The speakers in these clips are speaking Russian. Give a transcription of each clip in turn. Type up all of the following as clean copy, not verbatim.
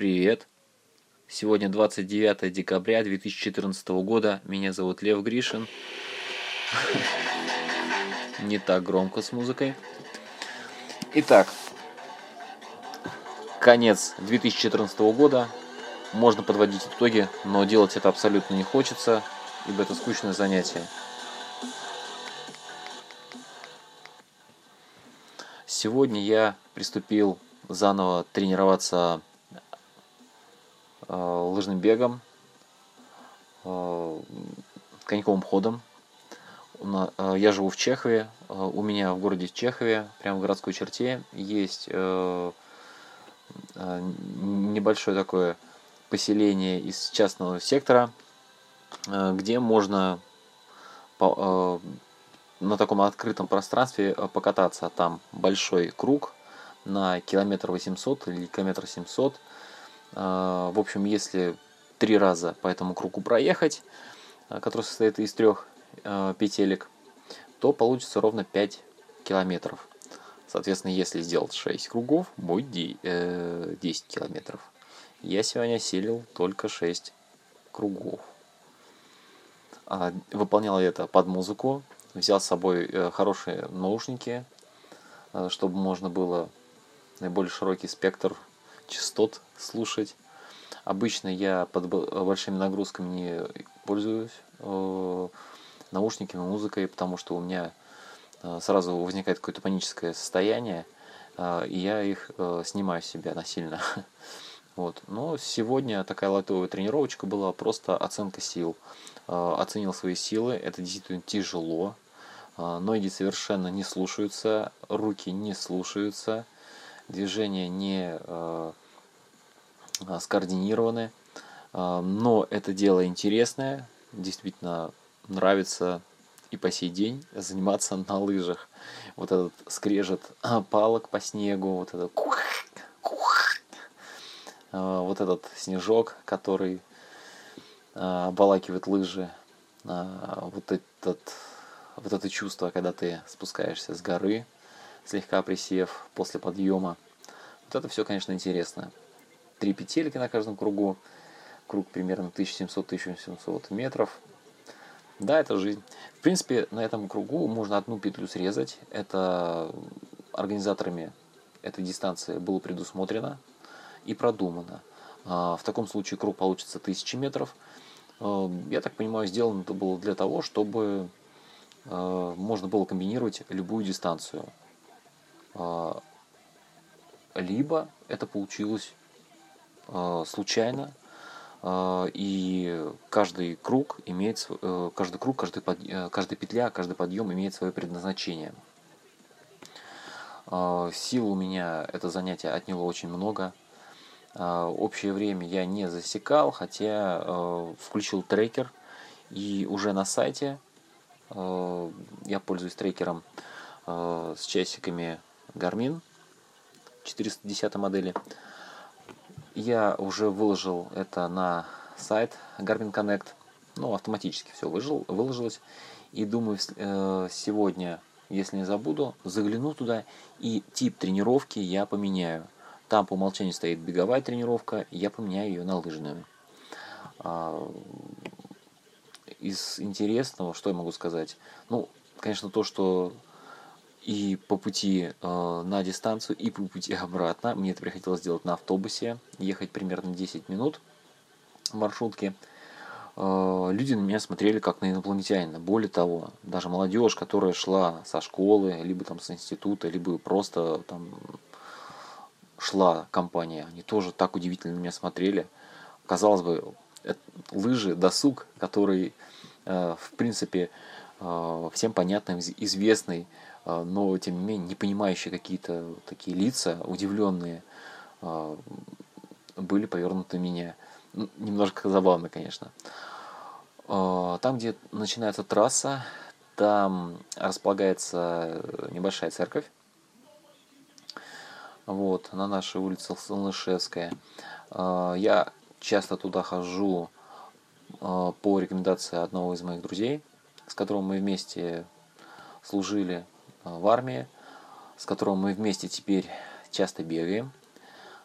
Привет! Сегодня 29 декабря 2014 года. Меня зовут Лев Гришин. Не так громко с музыкой. Итак, конец 2014 года. Можно подводить итоги, но делать это абсолютно не хочется, ибо это скучное занятие. Сегодня я приступил заново тренироваться лыжным бегом, коньковым ходом. Я живу в Чехове, у меня в городе Чехове, прямо в городской черте, есть небольшое такое поселение из частного сектора, где можно на таком открытом пространстве покататься. Там большой круг на километр 800 или километр 700. В общем, если 3 раза по этому кругу проехать, который состоит из 3 петелек, то получится ровно 5 километров. Соответственно, если сделать 6 кругов, будет 10 километров. Я сегодня осилил только 6 кругов. Выполнял это под музыку. Взял с собой хорошие наушники, чтобы можно было наиболее широкий спектр частот слушать. Обычно я под большими нагрузками не пользуюсь наушниками, музыкой, потому что у меня сразу возникает какое-то паническое состояние, и я их снимаю с себя насильно. Вот. Но сегодня такая лайтовая тренировочка была, просто оценка сил. Оценил свои силы, это действительно тяжело. Ноги совершенно не слушаются, руки не слушаются, движения не скоординированы. Но это дело интересное, действительно нравится и по сей день заниматься на лыжах. Вот этот скрежет палок по снегу, вот этот вот этот снежок, который обволакивает лыжи, вот это чувство, когда ты спускаешься с горы, слегка присев после подъема. Вот это все, конечно, интересно. 3 петельки на каждом кругу. Круг примерно 1700-1800 метров. Да, это жизнь. В принципе, на этом кругу можно 1 петлю срезать. Это организаторами этой дистанции было предусмотрено и продумано. В таком случае круг получится 1000 метров. Я так понимаю, сделано это было для того, чтобы можно было комбинировать любую дистанцию. Либо это получилось случайно, и каждый петля, каждый подъем имеет свое предназначение. Сил у меня это занятие отняло очень много. Общее время я не засекал, хотя включил трекер, и уже на сайте я пользуюсь трекером с часиками Garmin 410 модели. Я уже выложил это на сайт Garmin Connect, ну, автоматически все выложилось, и думаю, сегодня, если не забуду, загляну туда, и тип тренировки я поменяю. Там по умолчанию стоит беговая тренировка, я поменяю ее на лыжную. Из интересного, что я могу сказать? Ну, конечно, то, что и по пути на дистанцию, и по пути обратно. Мне это приходилось делать на автобусе, ехать примерно 10 минут в маршрутке. Люди на меня смотрели как на инопланетянина. Более того, даже молодежь, которая шла со школы, либо там с института, либо просто там шла компания, они тоже так удивительно на меня смотрели. Казалось бы, лыжи, досуг, который, в принципе, всем понятный, известный, но, тем не менее, не понимающие какие-то такие лица, удивленные, были повернуты на меня. Ну, немножко забавно, конечно. Там, где начинается трасса, там располагается небольшая церковь. Вот, на нашей улице Слышевская. Я часто туда хожу по рекомендации одного из моих друзей, с которым мы вместе служили в армии, с которым мы вместе теперь часто бегаем.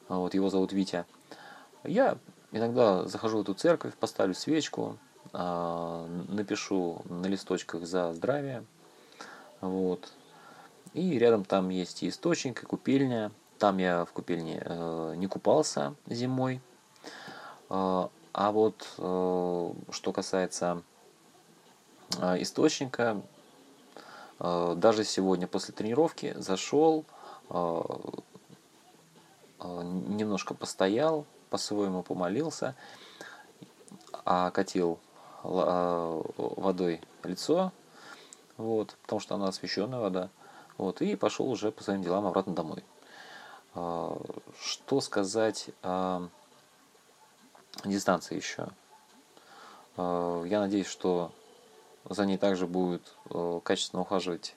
Вот, его зовут Витя. Я иногда захожу в эту церковь, поставлю свечку, напишу на листочках за здравие. Вот. И рядом там есть и источник, и купельня. Там я в купельне не купался зимой. А вот что касается источника, даже сегодня после тренировки зашел, немножко постоял, по-своему помолился, окатил водой лицо, вот, потому что она освященная вода, вот, и пошел уже по своим делам обратно домой. Что сказать о дистанции еще? Я надеюсь, что за ней также будет качественно ухаживать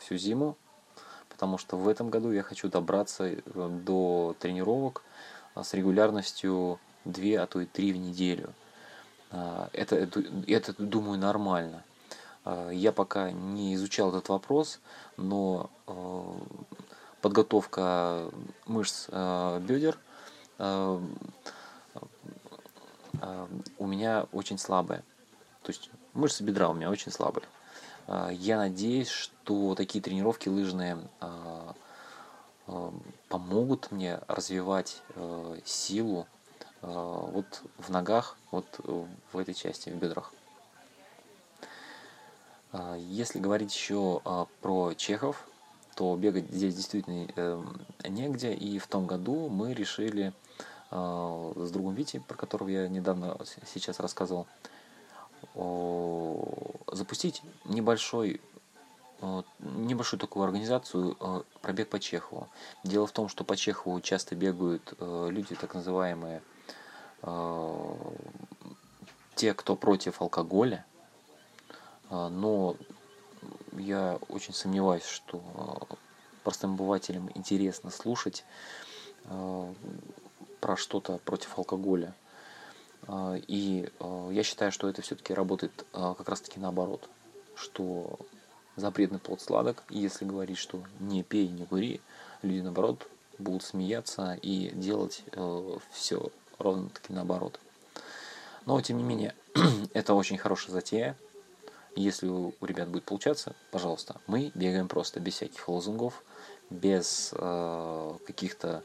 всю зиму, потому что в этом году я хочу добраться до тренировок с регулярностью 2, а то и 3 в неделю. Это, думаю, нормально. Я пока не изучал этот вопрос, но подготовка мышц бедер у меня очень слабая. То есть мышцы бедра у меня очень слабые. Я надеюсь, что такие тренировки лыжные помогут мне развивать силу вот в ногах, вот в этой части, в бедрах. Если говорить еще про Чехов, то бегать здесь действительно негде. И в том году мы решили с другом Витей, про которого я недавно сейчас рассказывал, запустить небольшую такую организацию «Пробег по Чехову». Дело в том, что по Чехову часто бегают люди, так называемые, те, кто против алкоголя, но я очень сомневаюсь, что простым обывателям интересно слушать про что-то против алкоголя. И я считаю, что это все-таки работает как раз-таки наоборот, что запретный плод сладок, и если говорить, что не пей, не кури, люди наоборот будут смеяться и делать все ровно-таки наоборот. Но, тем не менее, это очень хорошая затея. Если у ребят будет получаться, пожалуйста, мы бегаем просто без всяких лозунгов, без каких-то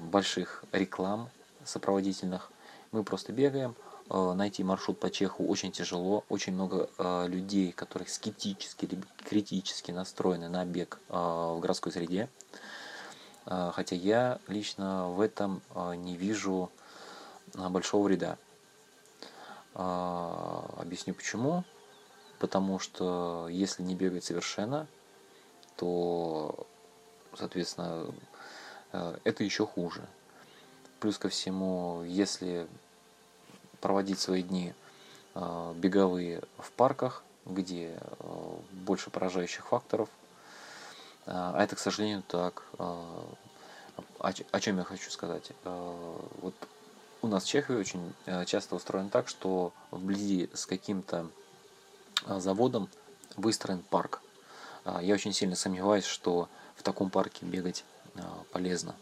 больших реклам сопроводительных. Мы просто бегаем. Найти маршрут по Чеху очень тяжело. Очень много людей, которые скептически или критически настроены на бег в городской среде. Хотя я лично в этом не вижу большого вреда. Объясню почему. Потому что если не бегать совершенно, то, соответственно, это еще хуже. Плюс ко всему, если проводить свои дни беговые в парках, где больше поражающих факторов, а это, к сожалению, так. О чем я хочу сказать? Вот у нас в Чехии очень часто устроено так, что вблизи с каким-то заводом выстроен парк. Я очень сильно сомневаюсь, что в таком парке бегать полезно.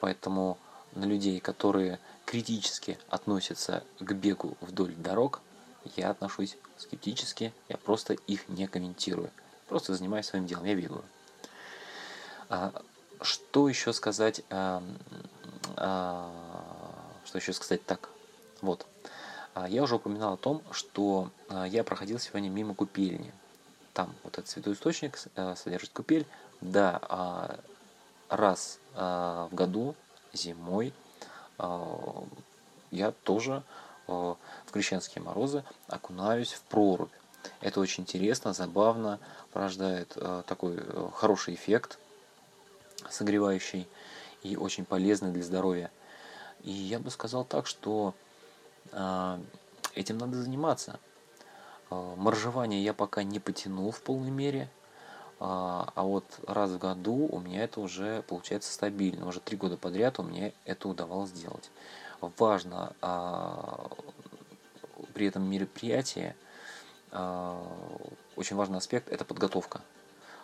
Поэтому на людей, которые критически относятся к бегу вдоль дорог, я отношусь скептически, я просто их не комментирую. Просто занимаюсь своим делом, я бегаю. Что еще сказать? Что еще сказать так? Вот. Я уже упоминал о том, что я проходил сегодня мимо купельни. Там вот этот святой источник содержит купель. Да, раз в году, зимой, я тоже в крещенские морозы окунаюсь в прорубь. Это очень интересно, забавно, порождает такой хороший эффект, согревающий и очень полезный для здоровья. И я бы сказал так, что этим надо заниматься. Моржевание я пока не потянул в полной мере, а вот раз в году у меня это уже получается стабильно. Уже 3 года подряд у меня это удавалось сделать. Важно при этом мероприятии, очень важный аспект – это подготовка.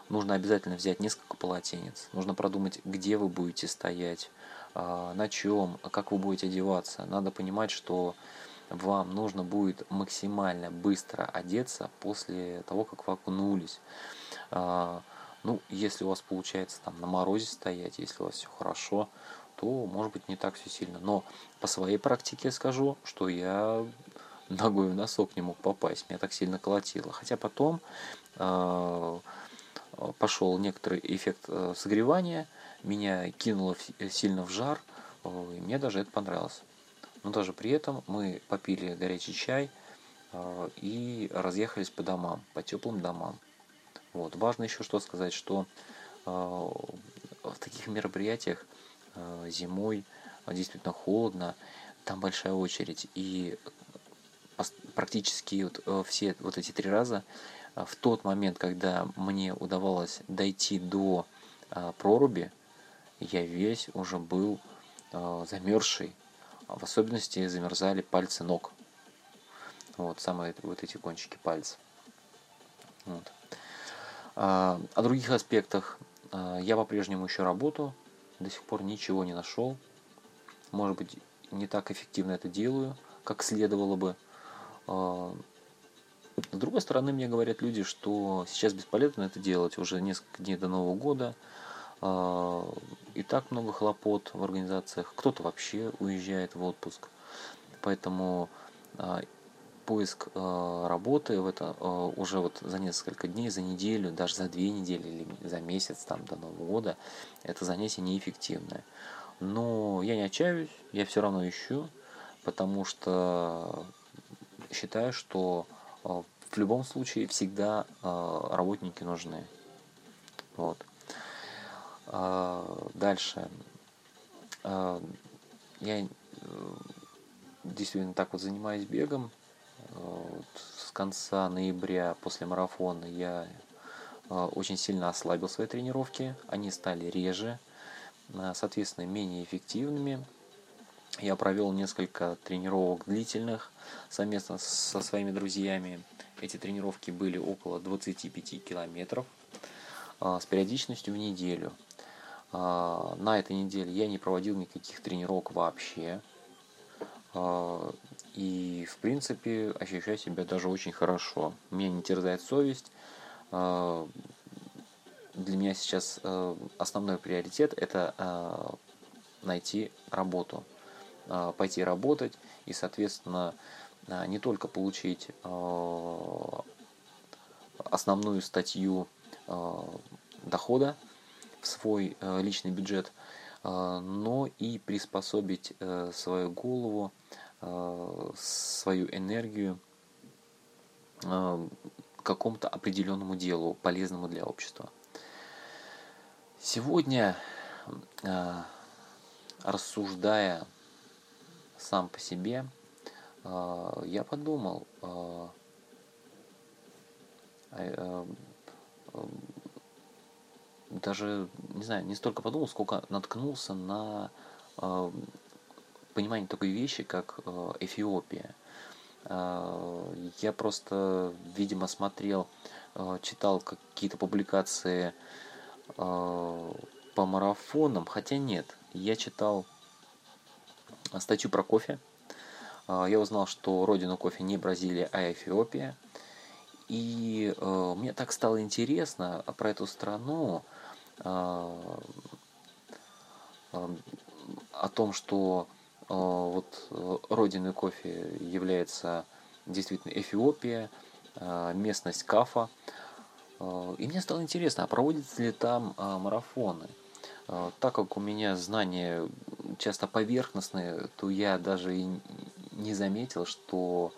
Нужно обязательно взять несколько полотенец, нужно продумать, где вы будете стоять, на чем, как вы будете одеваться. Надо понимать, что вам нужно будет максимально быстро одеться после того, как вы окунулись. Ну, если у вас получается там на морозе стоять, если у вас все хорошо, то, может быть, не так все сильно. Но по своей практике скажу, что я ногой в носок не мог попасть, меня так сильно колотило. Хотя потом пошел некоторый эффект согревания, меня кинуло сильно в жар, и мне даже это понравилось. Но даже при этом мы попили горячий чай и разъехались по домам, по теплым домам. Вот. Важно еще что сказать, что в таких мероприятиях зимой действительно холодно, там большая очередь, и практически вот все вот эти три раза в тот момент, когда мне удавалось дойти до проруби, я весь уже был замерзший. В особенности замерзали пальцы ног. Вот, самые вот эти кончики пальцев. Вот. О других аспектах. Я по-прежнему ищу работу. До сих пор ничего не нашел. Может быть, не так эффективно это делаю, как следовало бы. С другой стороны, мне говорят люди, что сейчас бесполезно это делать. Уже несколько дней до Нового года. И так много хлопот в организациях. Кто-то вообще уезжает в отпуск. Поэтому поиск работы в это уже вот за несколько дней, за неделю, даже за 2 недели или за месяц там до Нового года, это занятие неэффективное. Но я не отчаиваюсь, я все равно ищу, потому что считаю, что в любом случае всегда работники нужны. Вот. Дальше. Я действительно так вот занимаюсь бегом. С конца ноября после марафона я очень сильно ослабил свои тренировки. Они стали реже, соответственно, менее эффективными. Я провел несколько тренировок длительных совместно со своими друзьями. Эти тренировки были около 25 километров с периодичностью в неделю. На этой неделе я не проводил никаких тренировок вообще. И, в принципе, ощущаю себя даже очень хорошо. Меня не терзает совесть. Для меня сейчас основной приоритет – это найти работу. Пойти работать и, соответственно, не только получить основную статью дохода в свой личный бюджет, но и приспособить свою голову, свою энергию к какому-то определенному делу, полезному для общества. Сегодня, рассуждая сам по себе, я подумал, даже, не знаю, не столько подумал, сколько наткнулся на понимание такой вещи, как Эфиопия. Я просто, видимо, смотрел, читал какие-то публикации по марафонам, хотя нет, я читал статью про кофе. Я узнал, что родина кофе не Бразилия, а Эфиопия. И мне так стало интересно про эту страну, о том, что вот родиной кофе является действительно Эфиопия, местность Кафа. И мне стало интересно, а проводятся ли там марафоны? Так как у меня знания часто поверхностные, то я даже и не заметил, что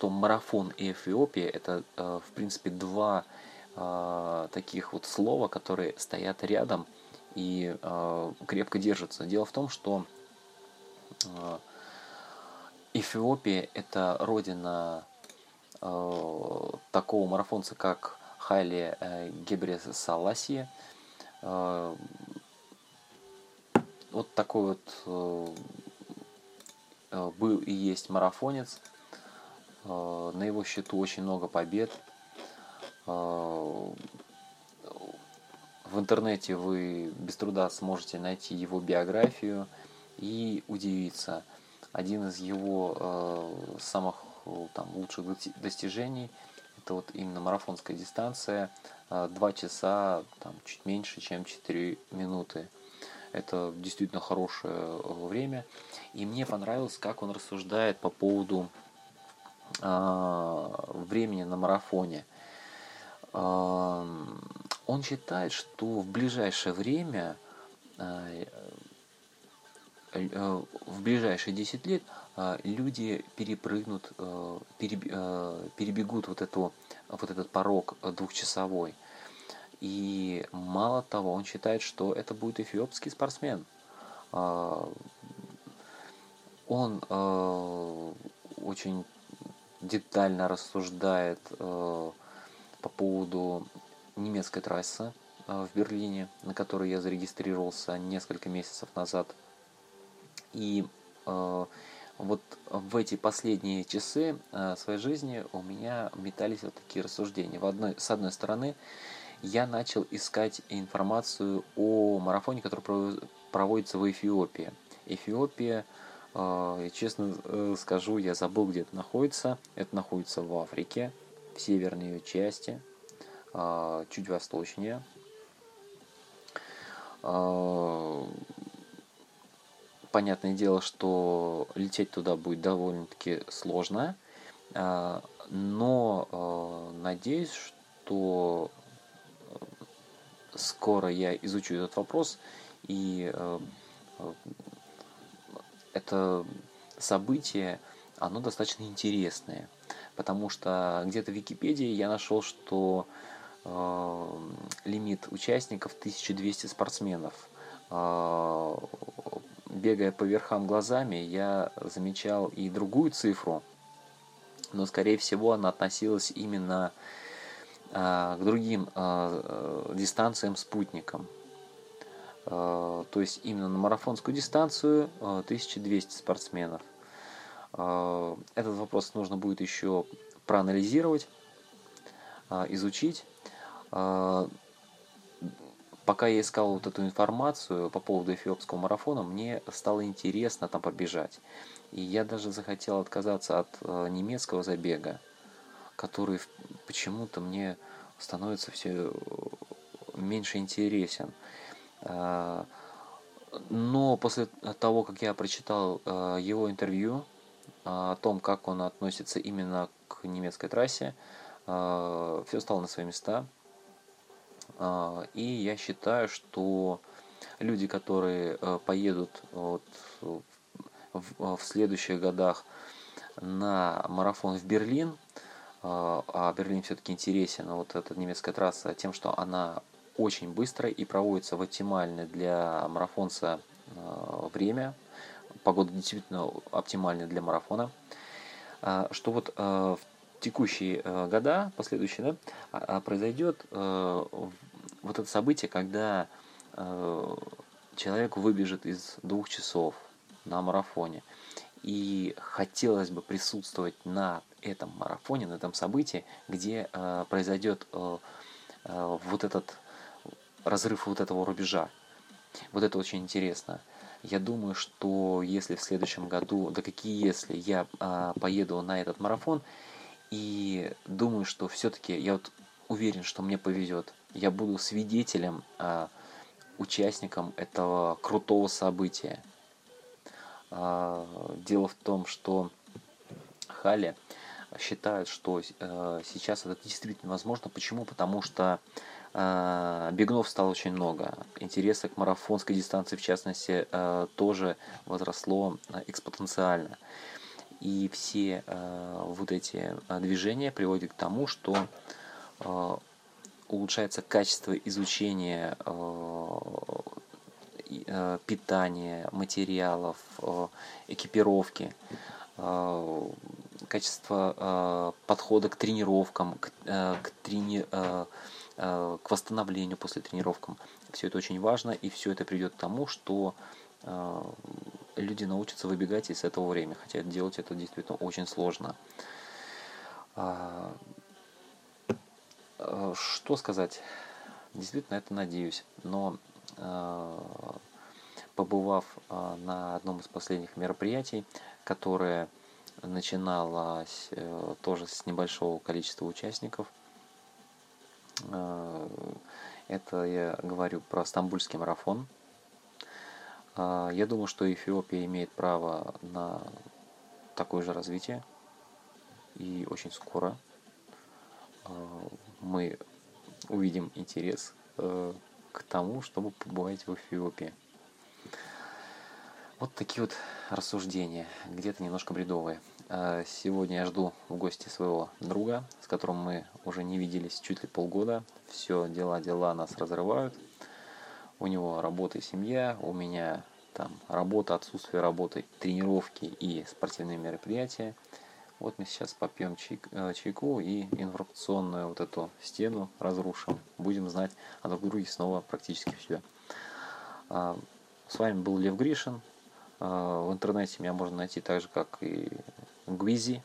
марафон и Эфиопия — это, в принципе, два таких вот слова, которые стоят рядом и крепко держатся. Дело в том, что Эфиопия — это родина такого марафонца, как Хайле Гебреселассие. Вот такой вот был и есть марафонец. На его счету очень много побед. В В интернете вы без труда сможете найти его биографию и удивиться. Один из его самых лучших достижений — это вот именно марафонская дистанция, 2 часа чуть меньше, чем 4 минуты. Это действительно хорошее время. И мне понравилось, как он рассуждает по поводу времени на марафоне. Он считает, что в ближайшее время, в ближайшие 10 лет люди перебегут вот этот порог двухчасовой. И мало того, он считает, что это будет эфиопский спортсмен. Он очень детально рассуждает по поводу немецкой трассы в Берлине, на которой я зарегистрировался несколько месяцев назад. И вот в эти последние часы своей жизни у меня метались вот такие рассуждения. С одной стороны, я начал искать информацию о марафоне, который проводится в Эфиопии. Эфиопия, честно скажу, я забыл, где это находится. Это находится в Африке, в северной ее части, чуть восточнее. Понятное дело, что лететь туда будет довольно-таки сложно, но надеюсь, что скоро я изучу этот вопрос, и это событие, оно достаточно интересное, потому что где-то в Википедии я нашел, что лимит участников 1200 спортсменов. Бегая по верхам глазами, я замечал и другую цифру, но, скорее всего, она относилась именно к другим дистанциям-спутникам. То есть именно на марафонскую дистанцию 1200 спортсменов. Этот вопрос нужно будет еще проанализировать, изучить. Пока я искал вот эту информацию по поводу эфиопского марафона, мне стало интересно там побежать. И я даже захотел отказаться от немецкого забега, который почему-то мне становится все меньше интересен. Но после того, как я прочитал его интервью о том, как он относится именно к немецкой трассе, все стало на свои места. И я считаю, что люди, которые поедут в следующих годах на марафон в Берлин, а Берлин все-таки интересен, вот эта немецкая трасса, тем, что она очень быстрая и проводится в оптимальное для марафонца время, погода действительно оптимальная для марафона, что вот в текущие года, последующие, да, произойдет вот это событие, когда человек выбежит из 2 часов на марафоне. И хотелось бы присутствовать на этом марафоне, на этом событии, где произойдет вот этот разрыв вот этого рубежа. Вот это очень интересно. Я думаю, что если в следующем году, да какие если, я поеду на этот марафон, и думаю, что все-таки, я вот уверен, что мне повезет. Я буду свидетелем, участником этого крутого события. Дело в том, что Хайле считает, что сейчас это действительно возможно. Почему? Потому что бегунов стало очень много. Интереса к марафонской дистанции, в частности, тоже возросло экспоненциально. И все вот эти движения приводят к тому, что улучшается качество изучения питания, материалов, экипировки, качество подхода к тренировкам, к восстановлению после тренировок. Все это очень важно, и все это приведет к тому, что люди научатся выбегать из этого времени, хотя делать это действительно очень сложно. Что сказать? действительно это надеюсь. Но побывав на одном из последних мероприятий, которое начиналось тоже с небольшого количества участников, это я говорю про Стамбульский марафон. Я думаю, что Эфиопия имеет право на такое же развитие. И очень скоро мы увидим интерес к тому, чтобы побывать в Эфиопии. Вот такие вот рассуждения, где-то немножко бредовые. Сегодня я жду в гости своего друга, с которым мы уже не виделись чуть ли полгода. Все дела нас разрывают. У него работа и семья, у меня там работа, отсутствие работы, тренировки и спортивные мероприятия. Вот мы сейчас попьем чайку и информационную вот эту стену разрушим. Будем знать о друг друге снова практически все. С вами был Лев Гришин. В интернете меня можно найти так же, как и Gwizzi.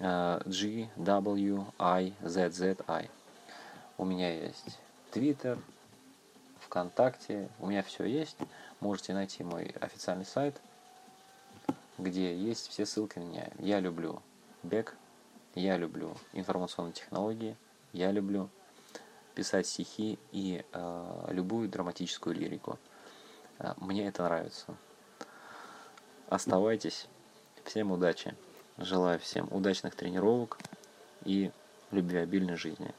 Gwizzi. У меня есть Twitter, ВКонтакте. У меня все есть. Можете найти мой официальный сайт, где есть все ссылки на меня. Я люблю бег, я люблю информационные технологии, я люблю писать стихи и любую драматическую лирику. Мне это нравится. Оставайтесь. Всем удачи. Желаю всем удачных тренировок и любвеобильной жизни.